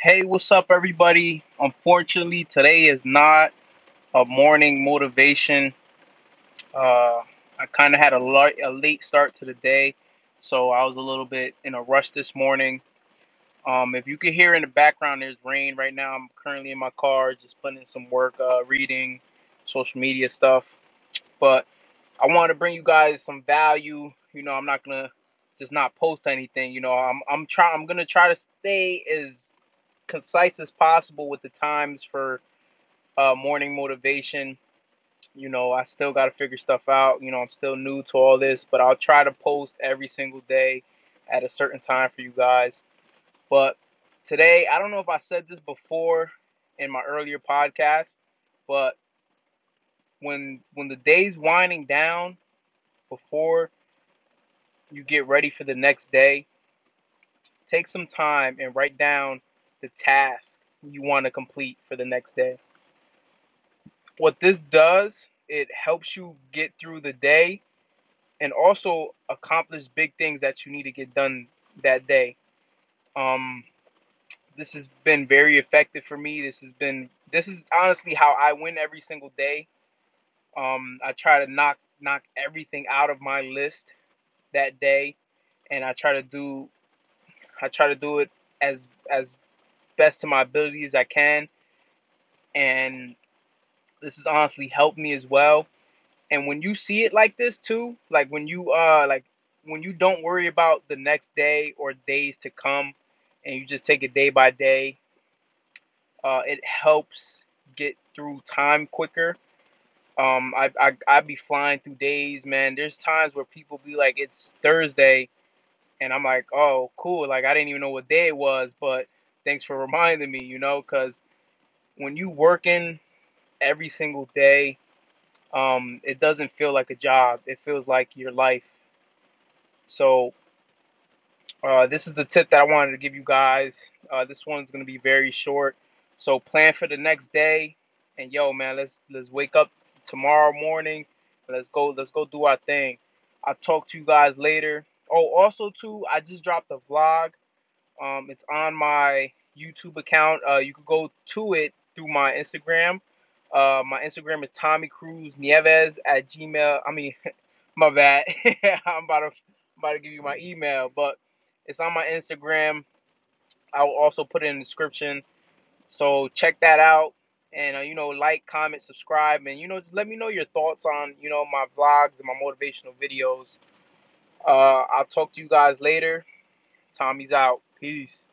Hey, what's up, everybody? Unfortunately, today is not a morning motivation. I kind of had a late start to the day, so I was a little bit in a rush this morning. If you can hear in the background, there's rain right now. I'm currently in my car just putting in some work, reading, social media stuff. But I wanted to bring you guys some value. You know, I'm not going to just not post anything. You know, I'm going to try to stay as concise as possible with the times for morning motivation. You know, I still got to figure stuff out. You know, I'm still new to all this, but I'll try to post every single day at a certain time for you guys. But today, I don't know if I said this before in my earlier podcast, but when the day's winding down before you get ready for the next day, take some time and write down the task you want to complete for the next day. What this does, it helps you get through the day and also accomplish big things that you need to get done that day. This has been very effective for me. This is honestly how I win every single day. I try to knock everything out of my list that day, and I try to do it as best to my ability as I can, and this has honestly helped me as well. And when you see it like this too, like when you don't worry about the next day or days to come, and you just take it day by day, it helps get through time quicker. I be flying through days, man. There's times where people be like, it's Thursday, and I'm like, oh, cool, like I didn't even know what day it was, but thanks for reminding me, you know, because when you working every single day, it doesn't feel like a job. It feels like your life. So this is the tip that I wanted to give you guys. This one's going to be very short. So plan for the next day. And, yo, man, let's wake up tomorrow morning. Let's go do our thing. I'll talk to you guys later. Oh, also, too, I just dropped a vlog. It's on my YouTube account. You can go to it through my Instagram. My Instagram is tommycruznieves at Gmail. I mean, my bad. I'm about to give you my email, but it's on my Instagram. I will also put it in the description. So check that out, and you know, like, comment, subscribe, and you know, just let me know your thoughts on, you know, my vlogs and my motivational videos. I'll talk to you guys later. Tommy's out. Peace.